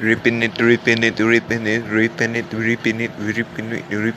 ripping it, ripping it, ripping it, ripping it, ripping it, ripping it, ripping it.